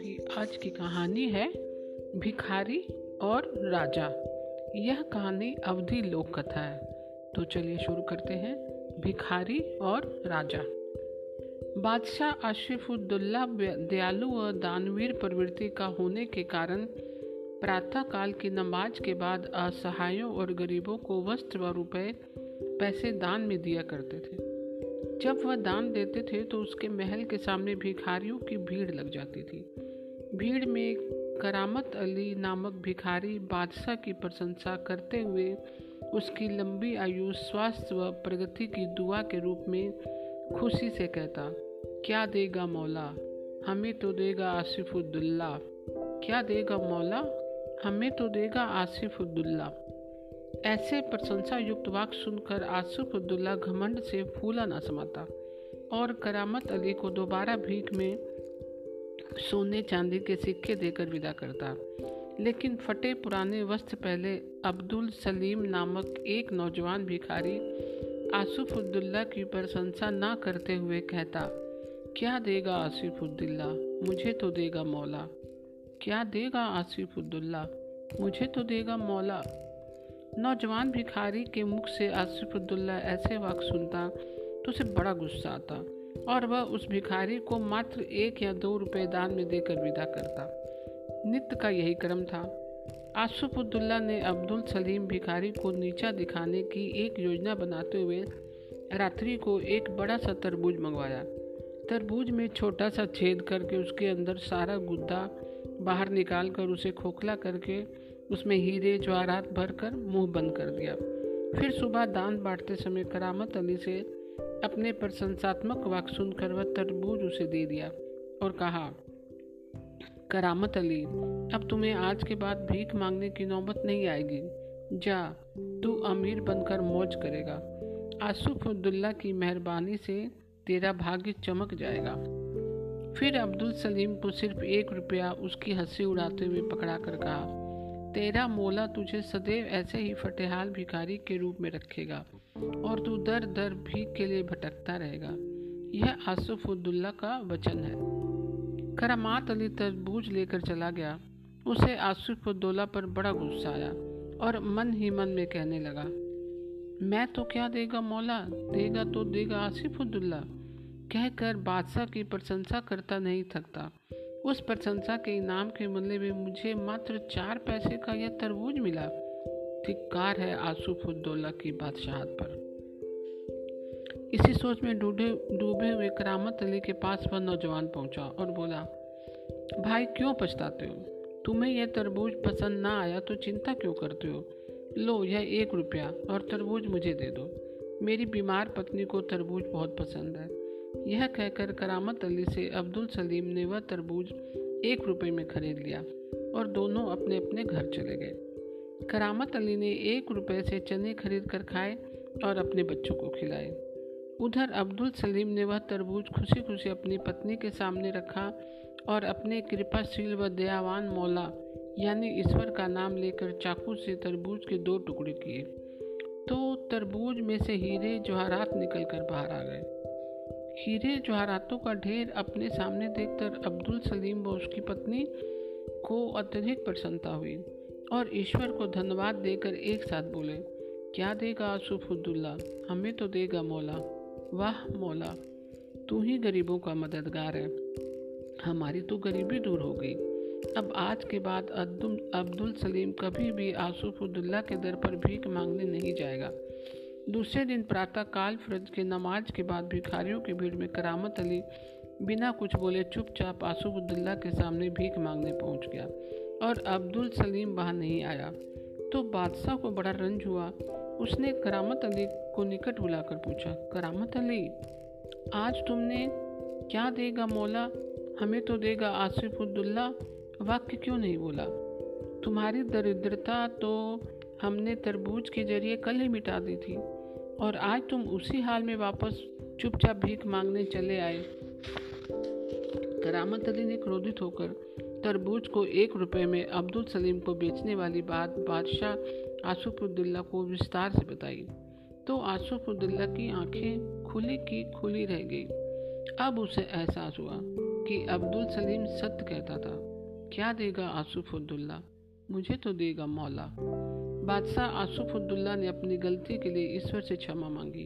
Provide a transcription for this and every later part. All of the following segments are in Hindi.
हमारी आज की कहानी है भिखारी और राजा। यह कहानी अवधी लोक कथा है। तो चलिए शुरू करते हैं। भिखारी और राजा। बादशाह आसिफ़ उद्दौला दयालु और दानवीर प्रवृत्ति का होने के कारण प्रातः काल की नमाज के बाद असहायों और गरीबों को वस्त्र व रुपए पैसे दान में दिया करते थे। जब वह दान देते थे तो उसके महल के सामने भिखारियों की भीड़ लग जाती थी। भीड़ में करामत अली नामक भिखारी बादशाह की प्रशंसा करते हुए उसकी लंबी आयु, स्वास्थ्य व प्रगति की दुआ के रूप में खुशी से कहता, क्या देगा मौला, हमें तो देगा आसिफ़ उद्दौला। क्या देगा मौला, हमें तो देगा आसिफ़ उद्दौला। ऐसे प्रशंसा युक्त वाक्य सुनकर आसिफ़ उद्दौला घमंड से फूला ना समाता और करामत अली को दोबारा भीख में सोने चांदी के सिक्के देकर विदा करता। लेकिन फटे पुराने वस्त्र पहले अब्दुल सलीम नामक एक नौजवान भिखारी आसिफ़ उद्दौला की प्रशंसा ना करते हुए कहता, क्या देगा आसिफ़ उद्दौला, मुझे तो देगा मौला। क्या देगा आसिफ़ उद्दौला, मुझे तो देगा मौला। नौजवान भिखारी के मुख से आसिफ़ उद्दौला ऐसे वाक्य सुनता तो उसे बड़ा गुस्सा आता और वह उस भिखारी को मात्र 1 या 2 रुपए दान में देकर विदा करता। नित्य का यही क्रम था। आसिफ़ उद्दौला ने अब्दुल सलीम भिखारी को नीचा दिखाने की एक योजना बनाते हुए रात्रि को एक बड़ा सा तरबूज मंगवाया। तरबूज में छोटा सा छेद करके उसके अंदर सारा गुद्दा बाहर निकाल कर उसे खोखला करके उसमें हीरे ज्वारात भरकर मुंह बंद कर दिया। फिर सुबह दान बांटते समय करामत अली से अपने प्रशंसात्मक वाक्य सुनकर वह तरबूज उसे दे दिया और कहा, करामत अली, अब तुम्हें आज के बाद भीख मांगने की नौबत नहीं आएगी। जा, तू अमीर बनकर मौज करेगा। आसिफ़ उद्दौला की मेहरबानी से तेरा भाग्य चमक जाएगा। फिर अब्दुल सलीम को सिर्फ 1 रुपया उसकी हंसी उड़ाते हुए पकड़ा कर कहा, तेरा मौला तुझे सदैव ऐसे ही फटेहाल भिखारी के रूप में रखेगा और तू दर दर भीख के लिए भटकता रहेगा। यह आसिफ़ उद्दौला का वचन है। करामत अली तरबूज लेकर चला गया। उसे आसिफ़ उद्दौला पर बड़ा गुस्सा आया और मन ही मन में कहने लगा, मैं तो क्या देगा मौला, देगा तो देगा आसिफ़ उद्दौला कहकर बादशाह की प्रशंसा करता नहीं थकता। उस प्रशंसा के इनाम के बदले में मुझे मात्र 4 पैसे का यह तरबूज मिला। धिक्कार है आसिफ़ उद्दौला की बादशाहत पर। इसी सोच में डूबे हुए करामत अली के पास वह नौजवान पहुंचा और बोला, भाई क्यों पछताते हो? तुम्हें यह तरबूज पसंद ना आया तो चिंता क्यों करते हो? लो यह 1 रुपया और तरबूज मुझे दे दो। मेरी बीमार पत्नी को तरबूज बहुत पसंद है। यह कहकर करामत अली से अब्दुल सलीम ने वह तरबूज 1 रुपये में खरीद लिया और दोनों अपने अपने घर चले गए। करामत अली ने 1 रुपये से चने खरीद कर खाए और अपने बच्चों को खिलाए। उधर अब्दुल सलीम ने वह तरबूज खुशी खुशी अपनी पत्नी के सामने रखा और अपने कृपाशील व दयावान मौला यानी ईश्वर का नाम लेकर चाकू से तरबूज के 2 टुकड़े किए तो तरबूज में से हीरे जवाहरात निकल कर बाहर आ गए। हीरे जवाहरातों का ढेर अपने सामने देखकर अब्दुल सलीम व उसकी पत्नी को अत्यधिक प्रसन्नता हुई और ईश्वर को धन्यवाद देकर एक साथ बोले, क्या देगा आसिफ़ उद्दौला, हमें तो देगा मौला। वाह मौला, तू ही गरीबों का मददगार है। हमारी तो गरीबी दूर हो गई। अब आज के बाद अब्दुल सलीम कभी भी आसिफ़ उद्दौला के दर पर भीख मांगने नहीं जाएगा। दूसरे दिन प्रातः काल फर्ज के नमाज के बाद भिखारियों की भीड़ में करामत अली बिना कुछ बोले चुपचाप आसिफ़ उद्दौला के सामने भीख मांगने पहुंच गया और अब्दुल सलीम वहां नहीं आया तो बादशाह को बड़ा रंज हुआ। उसने करामत अली को निकट बुलाकर पूछा, करामत अली, आज तुमने क्या देगा मौला, हमें तो देगा आसिफ़ उद्दौला वाक्य क्यों नहीं बोला? तुम्हारी दरिद्रता तो हमने तरबूज के जरिए कल ही मिटा दी थी और आज तुम उसी हाल में वापस चुपचाप भीख मांगने चले आए। करामत अली ने क्रोधित होकर तरबूज को 1 रुपये में अब्दुल सलीम को बेचने वाली बात बादशाह आसिफ़ उद्दौला को विस्तार से बताई तो आसिफ़ उद्दौला की आंखें खुली रह गई। अब उसे एहसास हुआ कि अब्दुल सलीम सत्य कहता था। क्या देगा आसिफ़ उद्दौला, मुझे तो देगा मौला। बादशाह आसिफ़ उद्दौला ने अपनी गलती के लिए ईश्वर से क्षमा मांगी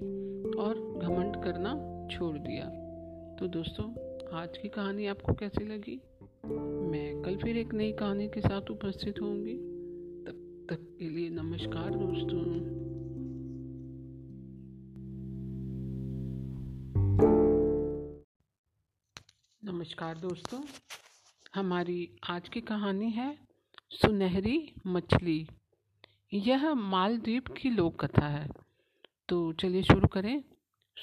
और घमंड करना छोड़ दिया। तो दोस्तों, आज की कहानी आपको कैसी लगी? मैं कल फिर एक नई कहानी के साथ उपस्थित होंगी। तब तक के लिए नमस्कार दोस्तों। नमस्कार दोस्तों, हमारी आज की कहानी है सुनहरी मछली। यह मालदीव की लोक कथा है। तो चलिए शुरू करें।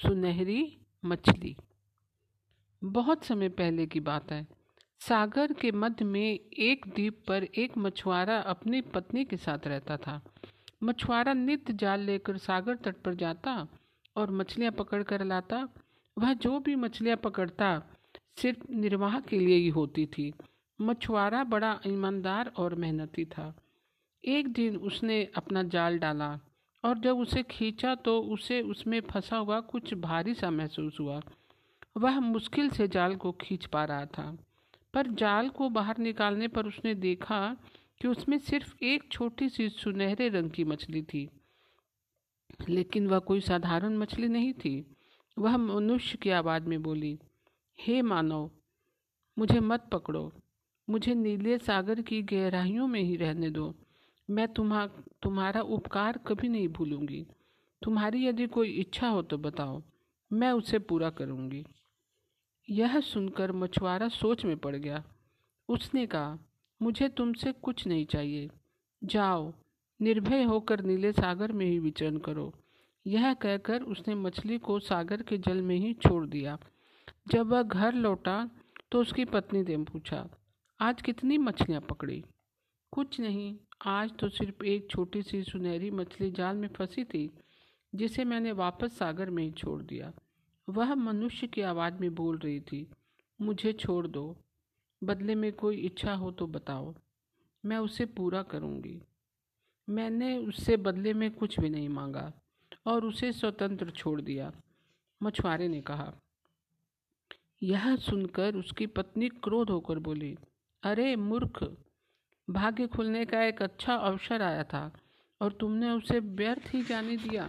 सुनहरी मछली। बहुत समय पहले की बात है। सागर के मध्य में एक द्वीप पर एक मछुआरा अपनी पत्नी के साथ रहता था। मछुआरा नित्य जाल लेकर सागर तट पर जाता और मछलियाँ पकड़ कर लाता। वह जो भी मछलियाँ पकड़ता सिर्फ निर्वाह के लिए ही होती थी। मछुआरा बड़ा ईमानदार और मेहनती था। एक दिन उसने अपना जाल डाला और जब उसे खींचा तो उसे उसमें फंसा हुआ कुछ भारी सा महसूस हुआ। वह मुश्किल से जाल को खींच पा रहा था, पर जाल को बाहर निकालने पर उसने देखा कि उसमें सिर्फ एक छोटी सी सुनहरे रंग की मछली थी। लेकिन वह कोई साधारण मछली नहीं थी। वह मनुष्य की आवाज़ में बोली, हे मानव, मुझे मत पकड़ो, मुझे नीले सागर की गहराइयों में ही रहने दो। मैं तुम्हारा उपकार कभी नहीं भूलूंगी। तुम्हारी यदि कोई इच्छा हो तो बताओ, मैं उसे पूरा करूंगी। यह सुनकर मछुआरा सोच में पड़ गया। उसने कहा, मुझे तुमसे कुछ नहीं चाहिए, जाओ, निर्भय होकर नीले सागर में ही विचरण करो। यह कहकर उसने मछली को सागर के जल में ही छोड़ दिया। जब वह घर लौटा तो उसकी पत्नी ने पूछा, आज कितनी मछलियाँ पकड़ी? कुछ नहीं, आज तो सिर्फ एक छोटी सी सुनहरी मछली जाल में फंसी थी, जिसे मैंने वापस सागर में ही छोड़ दिया। वह मनुष्य की आवाज़ में बोल रही थी, मुझे छोड़ दो, बदले में कोई इच्छा हो तो बताओ, मैं उसे पूरा करूँगी। मैंने उससे बदले में कुछ भी नहीं मांगा और उसे स्वतंत्र छोड़ दिया। मछुआरे ने कहा। यह सुनकर उसकी पत्नी क्रोध होकर बोली, अरे मूर्ख, भाग्य खुलने का एक अच्छा अवसर आया था और तुमने उसे व्यर्थ ही जाने दिया।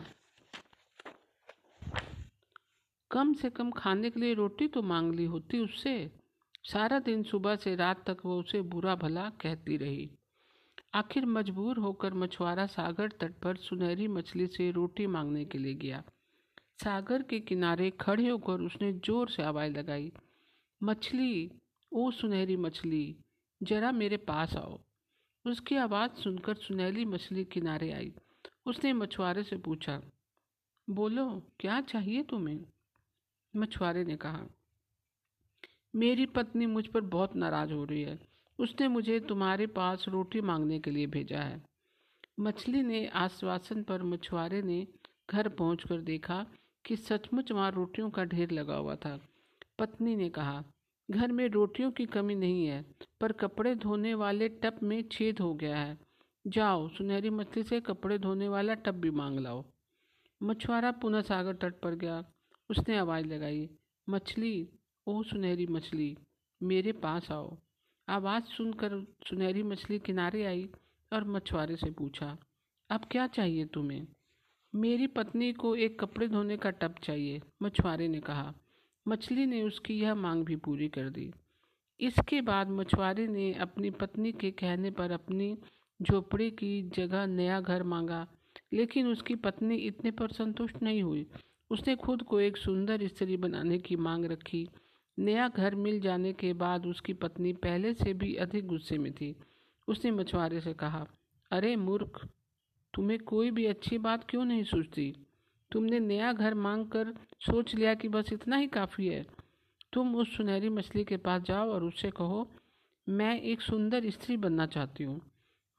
कम से कम खाने के लिए रोटी तो मांग ली होती उससे। सारा दिन सुबह से रात तक वह उसे बुरा भला कहती रही। आखिर मजबूर होकर मछुआरा सागर तट पर सुनहरी मछली से रोटी मांगने के लिए गया। सागर के किनारे खड़े होकर उसने जोर से आवाज़ लगाई, मछली, ओ सुनहरी मछली, जरा मेरे पास आओ। उसकी आवाज़ सुनकर सुनहरी मछली किनारे आई। उसने मछुआरे से पूछा, बोलो, क्या चाहिए तुम्हें? मछुआरे ने कहा, मेरी पत्नी मुझ पर बहुत नाराज़ हो रही है। उसने मुझे तुम्हारे पास रोटी मांगने के लिए भेजा है। मछली ने आश्वासन पर मछुआरे ने घर पहुंचकर देखा कि सचमुच वहाँ रोटियों का ढेर लगा हुआ था। पत्नी ने कहा, घर में रोटियों की कमी नहीं है, पर कपड़े धोने वाले टब में छेद हो गया है। जाओ, सुनहरी मछली से कपड़े धोने वाला टब भी मांग लाओ। मछुआरा पुनः सागर तट पर गया। उसने आवाज़ लगाई, मछली, ओ सुनहरी मछली, मेरे पास आओ। आवाज़ सुनकर सुनहरी मछली किनारे आई और मछुआरे से पूछा, अब क्या चाहिए तुम्हें? मेरी पत्नी को एक कपड़े धोने का टब चाहिए, मछुआरे ने कहा। मछली ने उसकी यह मांग भी पूरी कर दी। इसके बाद मछुआरे ने अपनी पत्नी के कहने पर अपनी झोपड़ी की जगह नया घर मांगा, लेकिन उसकी पत्नी इतने पर संतुष्ट नहीं हुई। उसने खुद को एक सुंदर स्त्री बनाने की मांग रखी। नया घर मिल जाने के बाद उसकी पत्नी पहले से भी अधिक गुस्से में थी। उसने मछुआरे से कहा, अरे मूर्ख, तुम्हें कोई भी अच्छी बात क्यों नहीं सोचती? तुमने नया घर मांगकर सोच लिया कि बस इतना ही काफ़ी है। तुम उस सुनहरी मछली के पास जाओ और उससे कहो, मैं एक सुंदर स्त्री बनना चाहती हूँ।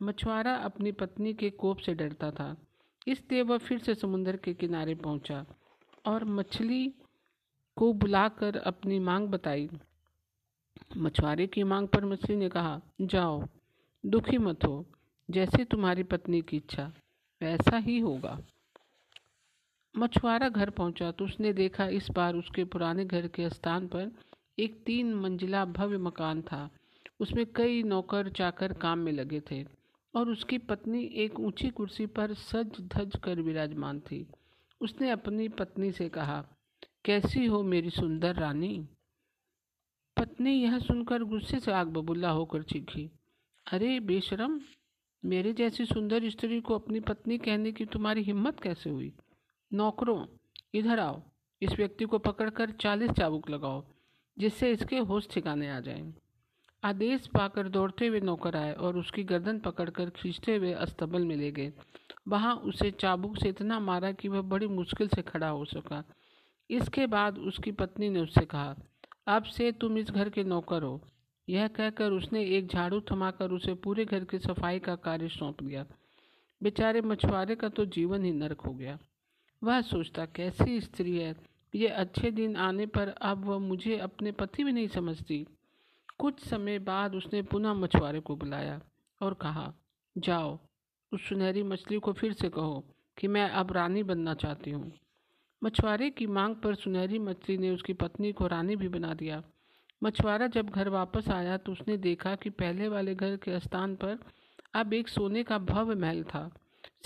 मछुआरा अपनी पत्नी के कोप से डरता था, इसलिए वह फिर से समुंदर के किनारे पहुँचा और मछली को बुलाकर अपनी मांग बताई। मछुआरे की मांग पर मछली ने कहा, जाओ, दुखी मत हो, जैसे तुम्हारी पत्नी की इच्छा वैसा ही होगा। मछुआरा घर पहुंचा तो उसने देखा इस बार उसके पुराने घर के स्थान पर एक 3 मंजिला भव्य मकान था। उसमें कई नौकर चाकर काम में लगे थे और उसकी पत्नी एक ऊंची कुर्सी पर सज धज कर विराजमान थी। उसने अपनी पत्नी से कहा, कैसी हो मेरी सुंदर रानी? पत्नी यह सुनकर गुस्से से आग बबूला होकर चीखी, अरे बेशरम, मेरे जैसी सुंदर स्त्री को अपनी पत्नी कहने की तुम्हारी हिम्मत कैसे हुई? नौकरों, इधर आओ, इस व्यक्ति को पकड़कर 40 चाबुक लगाओ जिससे इसके होश ठिकाने आ जाएं। आदेश पाकर दौड़ते हुए नौकर आए और उसकी गर्दन पकड़कर खींचते हुए अस्तबल में ले गए। वहाँ उसे चाबुक से इतना मारा कि वह बड़ी मुश्किल से खड़ा हो सका। इसके बाद उसकी पत्नी ने उससे कहा, अब से तुम इस घर के नौकर हो। यह कहकर उसने एक झाड़ू थमाकर उसे पूरे घर की सफाई का कार्य सौंप दिया। बेचारे मछुआरे का तो जीवन ही नरक हो गया। वह सोचता, कैसी स्त्री है ये, अच्छे दिन आने पर अब वह मुझे अपने पति भी नहीं समझती। कुछ समय बाद उसने पुनः मछुआरे को बुलाया और कहा, जाओ उस सुनहरी मछली को फिर से कहो कि मैं अब रानी बनना चाहती हूँ। मछुआरे की मांग पर सुनहरी मछली ने उसकी पत्नी को रानी भी बना दिया। मछुआरा जब घर वापस आया तो उसने देखा कि पहले वाले घर के स्थान पर अब एक सोने का भव्य महल था।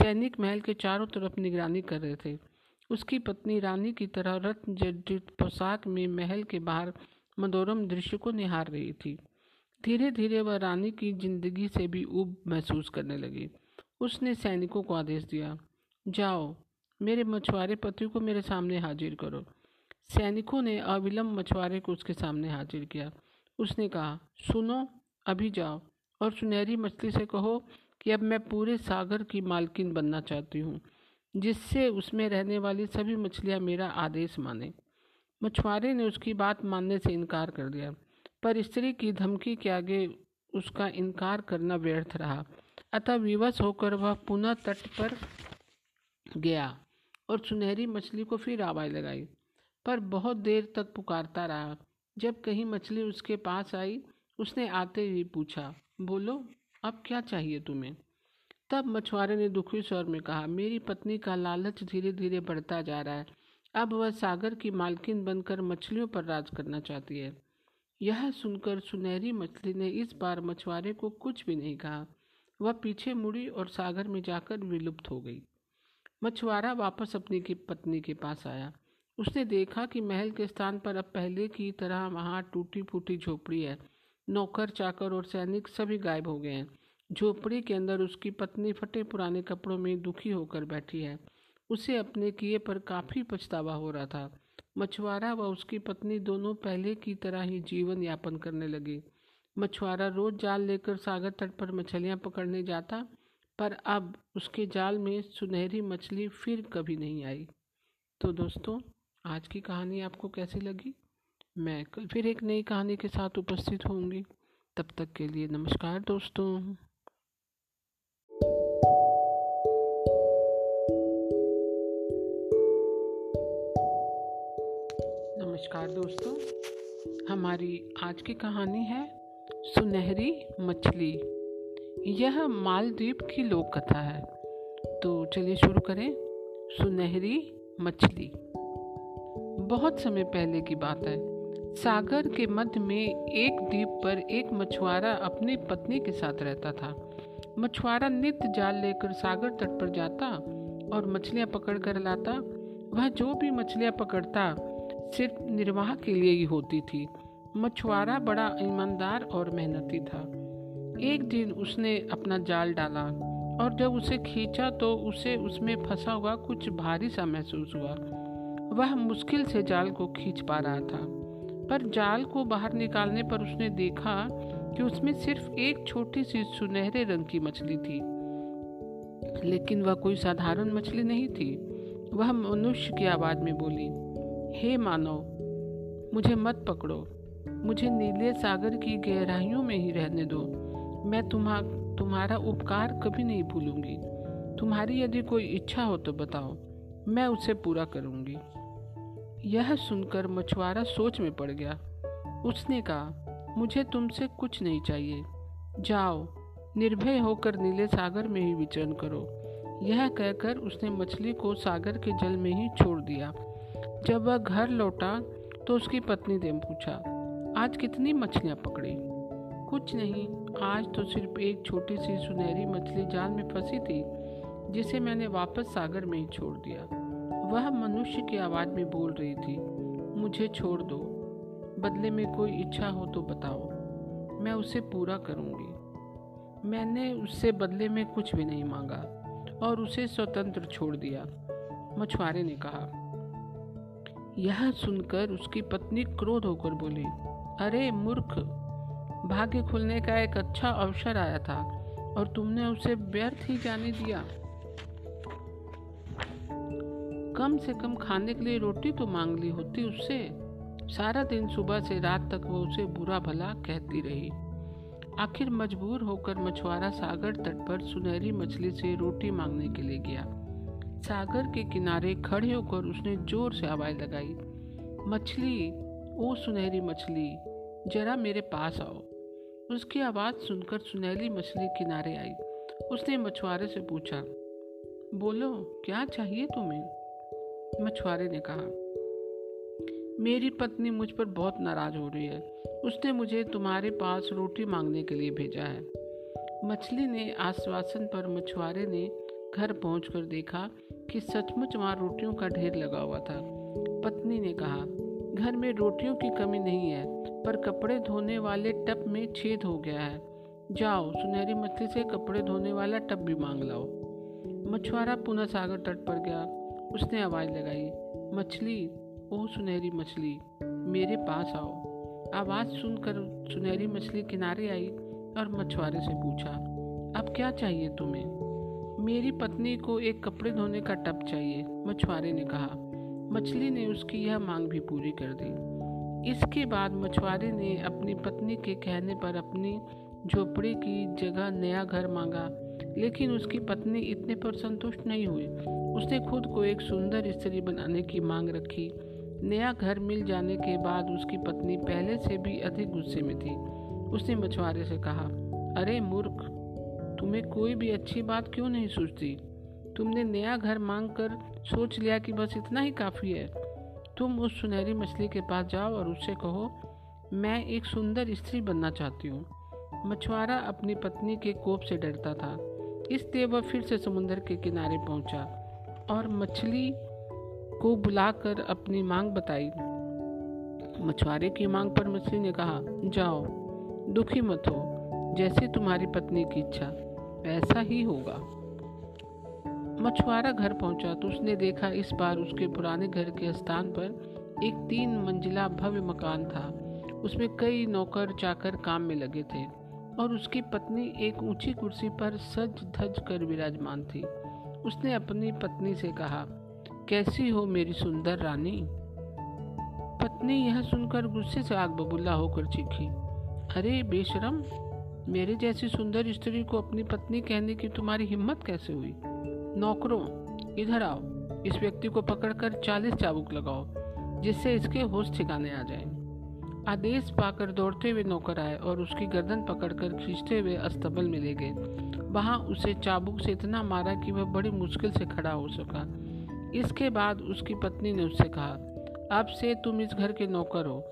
सैनिक महल के चारों तरफ निगरानी कर रहे थे। उसकी पत्नी रानी की तरह रत्न जड़ित पोशाक में महल के बाहर मनोरम दृश्य को निहार रही थी। धीरे धीरे वह रानी की जिंदगी से भी ऊब महसूस करने लगी। उसने सैनिकों को आदेश दिया, जाओ मेरे मछुआरे पति को मेरे सामने हाजिर करो। सैनिकों ने अविलंब मछुआरे को उसके सामने हाजिर किया। उसने कहा, सुनो, अभी जाओ और सुनहरी मछली से कहो कि अब मैं पूरे सागर की मालकिन बनना चाहती हूँ, जिससे उसमें रहने वाली सभी मछलियाँ मेरा आदेश माने। मछुआरे ने उसकी बात मानने से इनकार कर दिया, पर स्त्री की धमकी के आगे उसका इनकार करना व्यर्थ रहा। अतः विवश होकर वह पुनः तट पर गया और सुनहरी मछली को फिर आवाज़ लगाई, पर बहुत देर तक पुकारता रहा। जब कहीं मछली उसके पास आई, उसने आते ही पूछा, बोलो अब क्या चाहिए तुम्हें? तब मछुआरे ने दुखी स्वर में कहा, मेरी पत्नी का लालच धीरे धीरे बढ़ता जा रहा है। अब वह सागर की मालकिन बनकर मछलियों पर राज करना चाहती है। यह सुनकर सुनहरी मछली ने इस बार मछुआरे को कुछ भी नहीं कहा। वह पीछे मुड़ी और सागर में जाकर विलुप्त हो गई। मछुआरा वापस अपनी की पत्नी के पास आया। उसने देखा कि महल के स्थान पर अब पहले की तरह वहाँ टूटी फूटी झोपड़ी है। नौकर चाकर और सैनिक सभी गायब हो गए हैं। झोपड़ी के अंदर उसकी पत्नी फटे पुराने कपड़ों में दुखी होकर बैठी है। उसे अपने किए पर काफ़ी पछतावा हो रहा था। मछुआरा व उसकी पत्नी दोनों पहले की तरह ही जीवन यापन करने लगे। मछुआरा रोज़ जाल लेकर सागर तट पर मछलियाँ पकड़ने जाता, पर अब उसके जाल में सुनहरी मछली फिर कभी नहीं आई। तो दोस्तों, आज की कहानी आपको कैसी लगी? मैं कल फिर एक नई कहानी के साथ उपस्थित होंगी। तब तक के लिए नमस्कार दोस्तों। नमस्कार दोस्तों, हमारी आज की कहानी है सुनहरी मछली। यह मालदीव की लोक कथा है। तो चलिए शुरू करें। सुनहरी मछली। बहुत समय पहले की बात है। सागर के मध्य में एक द्वीप पर एक मछुआरा अपनी पत्नी के साथ रहता था। मछुआरा नित्य जाल लेकर सागर तट पर जाता और मछलियाँ पकड़ कर लाता। वह जो भी मछलियाँ पकड़ता सिर्फ निर्वाह के लिए ही होती थी। मछुआरा बड़ा ईमानदार और मेहनती था। एक दिन उसने अपना जाल डाला और जब उसे खींचा तो उसे उसमें फंसा हुआ कुछ भारी सा महसूस हुआ। वह मुश्किल से जाल को खींच पा रहा था, पर जाल को बाहर निकालने पर उसने देखा कि उसमें सिर्फ एक छोटी सी सुनहरे रंग की मछली थी। लेकिन वह कोई साधारण मछली नहीं थी। वह मनुष्य की आवाज़ में बोली, हे मानव, मुझे मत पकड़ो, मुझे नीले सागर की गहराइयों में ही रहने दो। मैं तुम्हारा उपकार कभी नहीं भूलूंगी। तुम्हारी यदि कोई इच्छा हो तो बताओ, मैं उसे पूरा करूंगी। यह सुनकर मछुआरा सोच में पड़ गया। उसने कहा, मुझे तुमसे कुछ नहीं चाहिए, जाओ निर्भय होकर नीले सागर में ही विचरण करो। यह कहकर उसने मछली को सागर के जल में ही छोड़ दिया। जब वह घर लौटा तो उसकी पत्नी ने पूछा, आज कितनी मछलियाँ पकड़ी? कुछ नहीं, आज तो सिर्फ एक छोटी सी सुनहरी मछली जाल में फंसी थी जिसे मैंने वापस सागर में ही छोड़ दिया। वह मनुष्य की आवाज़ में बोल रही थी, मुझे छोड़ दो, बदले में कोई इच्छा हो तो बताओ, मैं उसे पूरा करूँगी। मैंने उससे बदले में कुछ भी नहीं मांगा और उसे स्वतंत्र छोड़ दिया, मछुआरे ने कहा। यह सुनकर उसकी पत्नी क्रोध होकर बोली, अरे मूर्ख, भाग्य खुलने का एक अच्छा अवसर आया था और तुमने उसे व्यर्थ ही जाने दिया। कम से कम खाने के लिए रोटी तो मांग ली होती उससे। सारा दिन सुबह से रात तक वो उसे बुरा भला कहती रही। आखिर मजबूर होकर मछुआरा सागर तट पर सुनहरी मछली से रोटी मांगने के लिए गया। सागर के किनारे खड़े होकर उसने जोर से आवाज़ लगाई, मछली, ओ सुनहरी मछली, जरा मेरे पास आओ। उसकी आवाज़ सुनकर सुनहरी मछली किनारे आई। उसने मछुआरे से पूछा, बोलो क्या चाहिए तुम्हें? मछुआरे ने कहा, मेरी पत्नी मुझ पर बहुत नाराज़ हो रही है, उसने मुझे तुम्हारे पास रोटी मांगने के लिए भेजा है। मछली ने आश्वासन पर मछुआरे ने घर पहुंचकर देखा कि सचमुच वहाँ रोटियों का ढेर लगा हुआ था। पत्नी ने कहा, घर में रोटियों की कमी नहीं है, पर कपड़े धोने वाले टब में छेद हो गया है, जाओ सुनहरी मछली से कपड़े धोने वाला टब भी मांग लाओ। मछुआरा पुनः सागर तट पर गया। उसने आवाज़ लगाई, मछली, ओ सुनहरी मछली, मेरे पास आओ। आवाज़ सुनकर सुनहरी मछली किनारे आई और मछुआरे से पूछा, अब क्या चाहिए तुम्हें? मेरी पत्नी को एक कपड़े धोने का टब चाहिए, मछुआरे ने कहा। मछली ने उसकी यह मांग भी पूरी कर दी। इसके बाद मछुआरे ने अपनी पत्नी के कहने पर अपनी झोपड़ी की जगह नया घर मांगा, लेकिन उसकी पत्नी इतने पर संतुष्ट नहीं हुई। उसने खुद को एक सुंदर स्त्री बनाने की मांग रखी। नया घर मिल जाने के बाद उसकी पत्नी पहले से भी अधिक गुस्से में थी। उसने मछुआरे से कहा, अरे मूर्ख, तुम्हें कोई भी अच्छी बात क्यों नहीं सोचती? तुमने नया घर मांगकर सोच लिया कि बस इतना ही काफ़ी है। तुम उस सुनहरी मछली के पास जाओ और उससे कहो, मैं एक सुंदर स्त्री बनना चाहती हूँ। मछुआरा अपनी पत्नी के कोप से डरता था, इसलिए वह फिर से समुंदर के किनारे पहुँचा और मछली को बुलाकर अपनी मांग बताई। मछुआरे की मांग पर मछली ने कहा, जाओ, दुखी मत हो, जैसे तुम्हारी पत्नी की इच्छा ऐसा ही होगा। मछुआरा घर पहुंचा तो उसने देखा इस बार उसके पुराने घर के स्थान पर एक 3 मंजिला भव्य मकान था। उसमें कई नौकर चाकर काम में लगे थे और उसकी पत्नी एक ऊंची कुर्सी पर सज धज कर विराजमान थी। उसने अपनी पत्नी से कहा, कैसी हो मेरी सुंदर रानी? पत्नी यह सुनकर गुस्से से आग बबूला होकर चीखी, अरे बेशरम, मेरे जैसी सुंदर स्त्री को अपनी पत्नी कहने की तुम्हारी हिम्मत कैसे हुई? नौकरों, इधर आओ, इस व्यक्ति को पकड़कर 40 चाबुक लगाओ, जिससे इसके होश ठिकाने आ जाएं। आदेश पाकर दौड़ते हुए नौकर आए और उसकी गर्दन पकड़कर खींचते हुए अस्तबल में ले गए। वहाँ उसे चाबुक से इतना मारा कि वह बड़ी मुश्किल से खड़ा हो सका। इसके बाद उसकी पत्नी ने उससे कहा, अब से तुम इस घर के नौकर हो।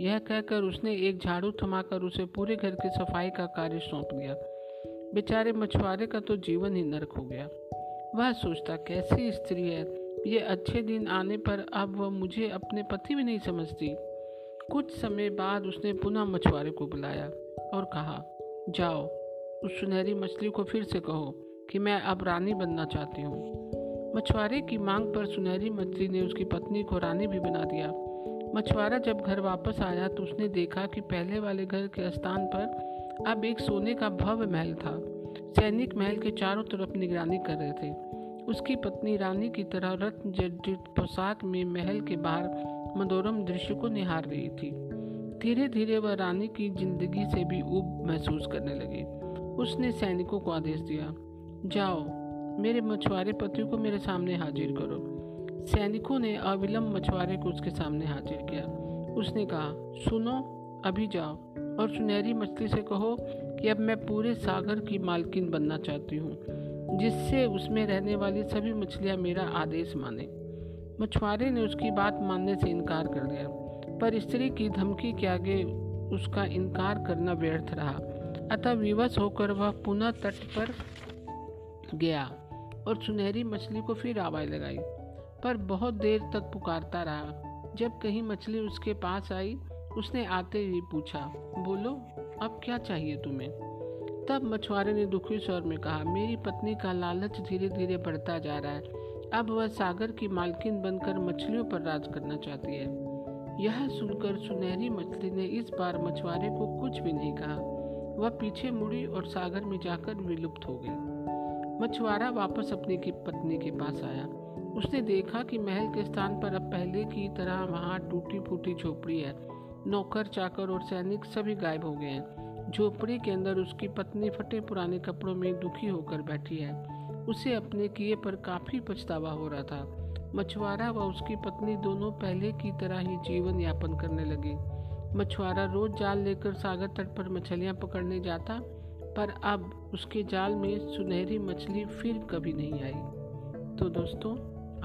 यह कहकर उसने एक झाड़ू थमाकर उसे पूरे घर की सफाई का कार्य सौंप दिया। बेचारे मछुआरे का तो जीवन ही नरक हो गया। वह सोचता, कैसी स्त्री है ये, अच्छे दिन आने पर अब वह मुझे अपने पति भी नहीं समझती। कुछ समय बाद उसने पुनः मछुआरे को बुलाया और कहा, जाओ, उस सुनहरी मछली को फिर से कहो कि मैं अब रानी बनना चाहती हूँ। मछुआरे की मांग पर सुनहरी मछली ने उसकी पत्नी को रानी भी बना दिया। मछुआरा जब घर वापस आया तो उसने देखा कि पहले वाले घर के स्थान पर अब एक सोने का भव्य महल था। सैनिक महल के चारों तरफ निगरानी कर रहे थे। उसकी पत्नी रानी की तरह रत्न जड़ित पोशाक में महल के बाहर मनोरम दृश्य को निहार रही थी। धीरे धीरे वह रानी की जिंदगी से भी ऊब महसूस करने लगी। उसने सैनिकों को आदेश दिया, जाओ, मेरे मछुआरे पति को मेरे सामने हाजिर करो। सैनिकों ने अविलंब मछुआरे को उसके सामने हाजिर किया। उसने कहा, सुनो, अभी जाओ और सुनहरी मछली से कहो कि अब मैं पूरे सागर की मालकिन बनना चाहती हूँ, जिससे उसमें रहने वाली सभी मछलियाँ मेरा आदेश माने। मछुआरे ने उसकी बात मानने से इनकार कर दिया, पर स्त्री की धमकी के आगे उसका इनकार करना व्यर्थ रहा, अतः विवश होकर वह पुनः तट पर गया और सुनहरी मछली को फिर आवाज़ लगाई, पर बहुत देर तक पुकारता रहा। जब कहीं मछली उसके पास आई, उसने आते ही पूछा, बोलो अब क्या चाहिए तुम्हें। तब मछुआरे ने दुखी स्वर में कहा, मेरी पत्नी का लालच धीरे धीरे बढ़ता जा रहा है, अब वह सागर की मालकिन बनकर मछलियों पर राज करना चाहती है। यह सुनकर सुनहरी मछली ने इस बार मछुआरे को कुछ भी नहीं कहा। वह पीछे मुड़ी और सागर में जाकर विलुप्त हो गई। मछुआरा वापस अपनी की पत्नी के पास आया। उसने देखा कि महल के स्थान पर अब पहले की तरह वहाँ टूटी फूटी झोपड़ी है। नौकर चाकर और सैनिक सभी गायब हो गए हैं। झोपड़ी के अंदर उसकी पत्नी फटे पुराने कपड़ों में दुखी होकर बैठी है। उसे अपने किए पर काफ़ी पछतावा हो रहा था। मछुआरा व उसकी पत्नी दोनों पहले की तरह ही जीवन यापन करने लगे। मछुआरा रोज जाल लेकर सागर तट पर मछलियाँ पकड़ने जाता, पर अब उसके जाल में सुनहरी मछली फिर कभी नहीं आई। तो दोस्तों,